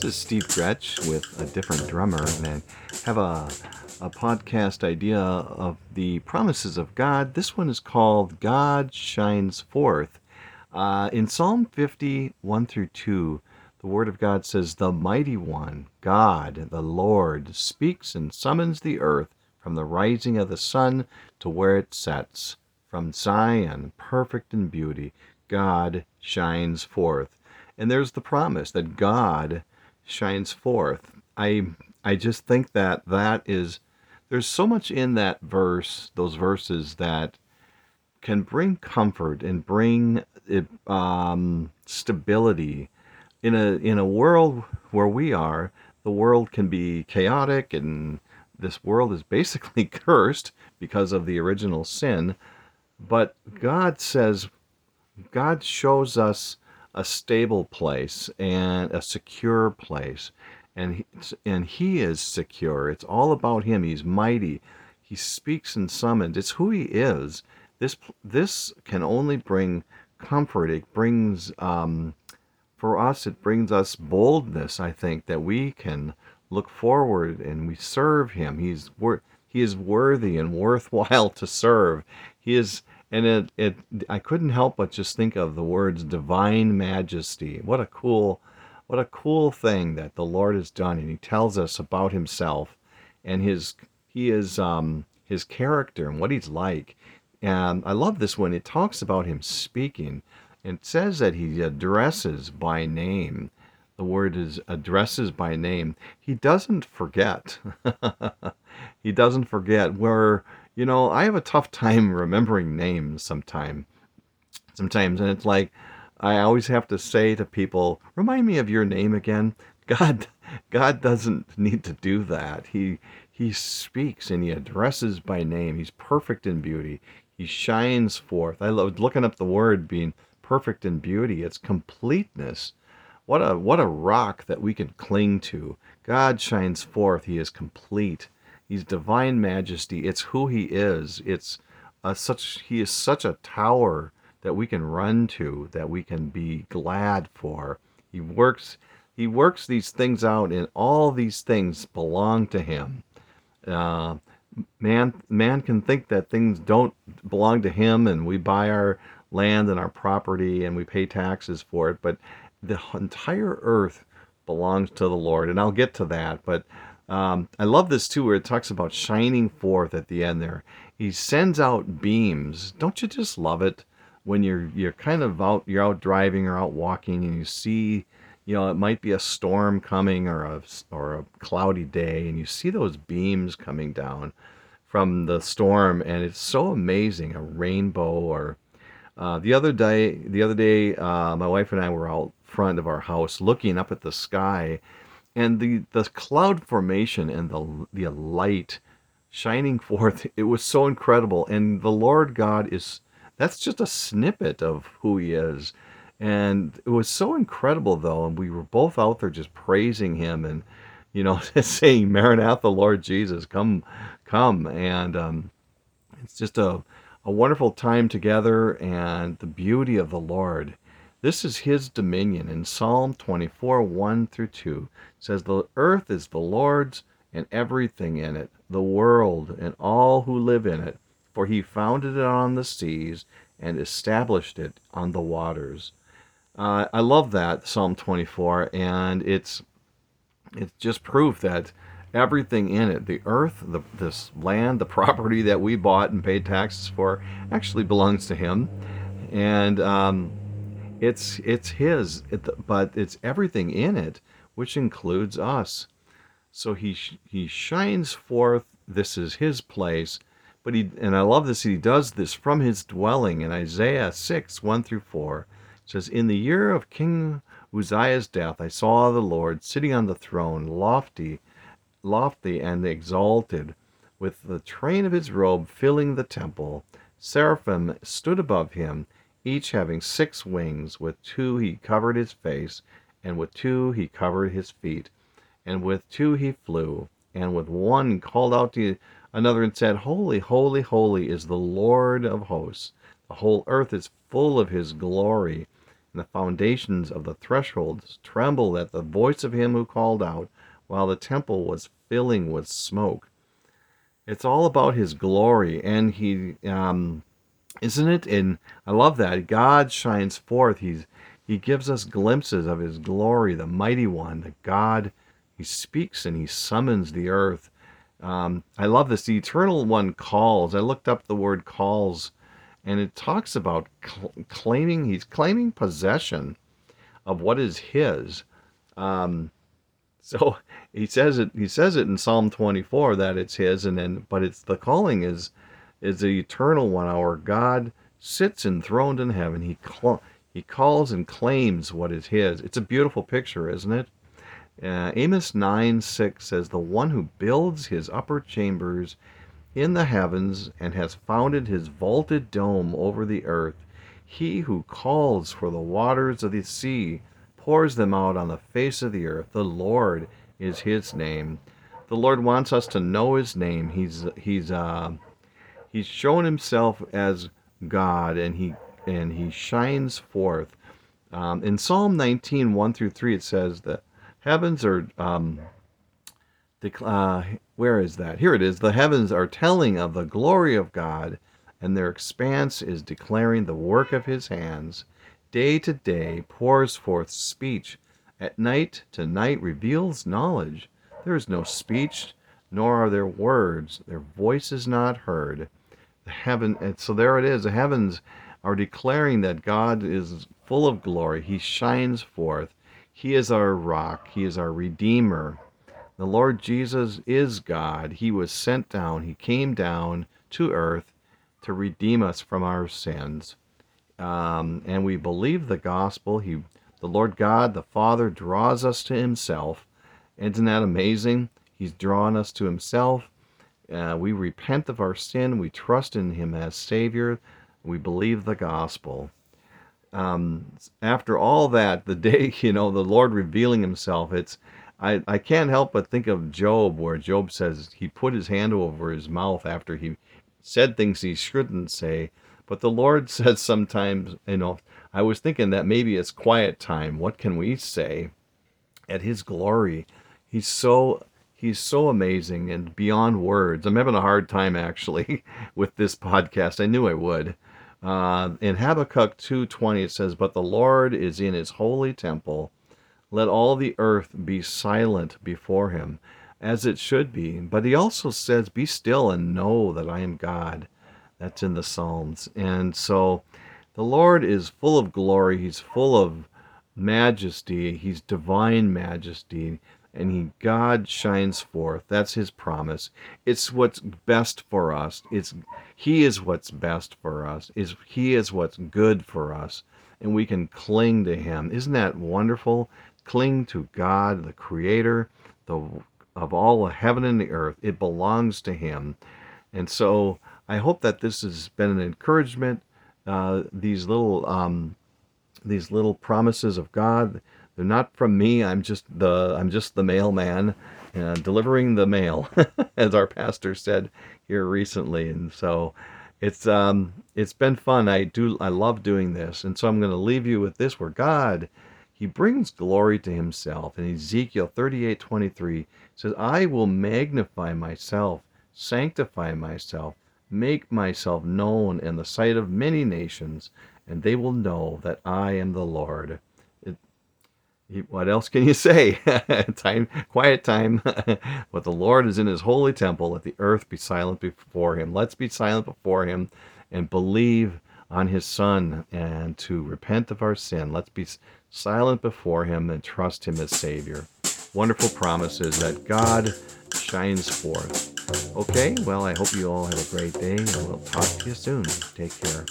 This is Steve Gretsch with a different drummer, and I have a podcast idea of the promises of God. This one is called God Shines Forth. In Psalm 50, 1 through 2, the Word of God says, "The Mighty One, God, the Lord, speaks and summons the earth from the rising of the sun to where it sets. From Zion, perfect in beauty, God shines forth." And there's the promise that God shines forth. I just think that is, there's so much in that verse, those verses, that can bring comfort and bring stability in a world where we are. The world can be chaotic, and this world is basically cursed because of the original sin. But God says, God shows us a stable place and a secure place, and He is secure. It's all about Him. He's mighty. He speaks and summons. It's who He is. This can only bring comfort. It brings for us. It brings us boldness. I think that we can look forward and we serve Him. He is worthy and worthwhile to serve. He is. And I couldn't help but just think of the words divine majesty. What a cool thing that the Lord has done, and He tells us about Himself and His character and what He's like. And I love this one. It talks about Him speaking, and it says that He addresses by name. The word is addresses by name. He doesn't forget. He doesn't forget. I have a tough time remembering names sometimes, and it's like I always have to say to people, "Remind me of your name again." God doesn't need to do that. He speaks and He addresses by name. He's perfect in beauty. He shines forth. I love looking up the word being perfect in beauty. It's completeness. What a rock that we can cling to. God shines forth. He is complete. He's divine majesty. It's who He is. He is such a tower that we can run to, that we can be glad for. He works these things out, and all these things belong to Him. Man can think that things don't belong to Him, and we buy our land and our property, and we pay taxes for it. But the entire earth belongs to the Lord, and I'll get to that. But I love this too, where it talks about shining forth at the end there. He sends out beams. Don't you just love it when you're kind of out, you're out driving or out walking, and you see, it might be a storm coming or a cloudy day, and you see those beams coming down from the storm, and it's so amazing, a rainbow. Or the other day, my wife and I were out front of our house looking up at the sky. And the cloud formation and the light shining forth, it was so incredible. And the Lord God that's just a snippet of who He is. And it was so incredible, though. And we were both out there just praising Him and, saying, "Maranatha, Lord Jesus, come, come." And it's just a wonderful time together, and the beauty of the Lord. This is His dominion. In Psalm 24, 1 through 2, says, "The earth is the Lord's and everything in it, the world and all who live in it. For He founded it on the seas and established it on the waters." I love that, Psalm 24, and it's just proof that everything in it, the earth, this land, the property that we bought and paid taxes for, actually belongs to Him. And it's His, but it's everything in it, which includes us. So he shines forth. This is His place, but and I love this. He does this from His dwelling. In Isaiah 6, 1 through 4, it says, "In the year of King Uzziah's death, I saw the Lord sitting on the throne, lofty and exalted, with the train of His robe filling the temple. Seraphim stood above Him, each having 6 wings. With 2 He covered His face, and with 2 He covered His feet, and with 2 He flew. And with 1 called out to another and said, 'Holy, holy, holy is the Lord of hosts. The whole earth is full of His glory.' and the foundations of the thresholds trembled at the voice of him who called out, while the temple was filling with smoke. It's all about his glory, and he, isn't it? And I love that. God shines forth. He gives us glimpses of his glory, the mighty one, the God. He speaks and he summons the earth. I love this. The eternal one calls. I looked up the word calls, and it talks about claiming. He's claiming possession of what is his. So he says it. He says it in Psalm 24 that it's his, and then but it's the calling is the eternal one. Our God sits enthroned in heaven. He calls and claims what is his. It's a beautiful picture, isn't it? Amos 9:6 says, "The one who builds his upper chambers in the heavens and has founded his vaulted dome over the earth, he who calls for the waters of the sea, pours them out on the face of the earth. The Lord is his name." The Lord wants us to know his name. He's shown himself as God, and he shines forth. In Psalm 19:1-3, it says that heavens are, where is that? Here it is. "The heavens are telling of the glory of God, and their expanse is declaring the work of his hands. Day to day pours forth speech. At night to night reveals knowledge. There is no speech, nor are there words. Their voice is not heard." And so there it is. The heavens are declaring that God is full of glory. He shines forth. He is our rock. He is our Redeemer. The Lord Jesus is God. He was sent down. He came down to earth to redeem us from our sins. And we believe the gospel. The Lord God, the Father, draws us to himself. Isn't that amazing? He's drawn us to himself. We repent of our sin. We trust in him as Savior. We believe the gospel. After all that, the day, the Lord revealing himself, I can't help but think of Job, where Job says he put his hand over his mouth after he said things he shouldn't say. But the Lord says sometimes, I was thinking that maybe it's quiet time. What can we say at his glory? He's so amazing and beyond words. I'm having a hard time actually with this podcast. I knew I would. In Habakkuk 2:20, it says, "But the Lord is in his holy temple. Let all the earth be silent before him," as it should be. But he also says, "Be still and know that I am God." That's in the Psalms. And so the Lord is full of glory. He's full of majesty. He's divine majesty. And God shines forth. That's his promise. It's what's best for us. He is what's best for us. He is what's good for us. And we can cling to him. Isn't that wonderful? Cling to God, the creator of all the heaven and the earth. It belongs to him. And so I hope that this has been an encouragement. These little promises of God, they're not from me. I'm just the mailman, delivering the mail, as our pastor said here recently. And so, it's been fun. I love doing this. And so I'm going to leave you with this: where God, he brings glory to himself. In Ezekiel 38:23 says, "I will magnify myself, sanctify myself, make myself known in the sight of many nations, and they will know that I am the Lord." What else can you say? Quiet time. But the Lord is in his holy temple. Let the earth be silent before him. Let's be silent before him and believe on his Son and to repent of our sin. Let's be silent before him and trust him as Savior. Wonderful promises that God shines forth. Okay, well, I hope you all have a great day, and we'll talk to you soon. Take care.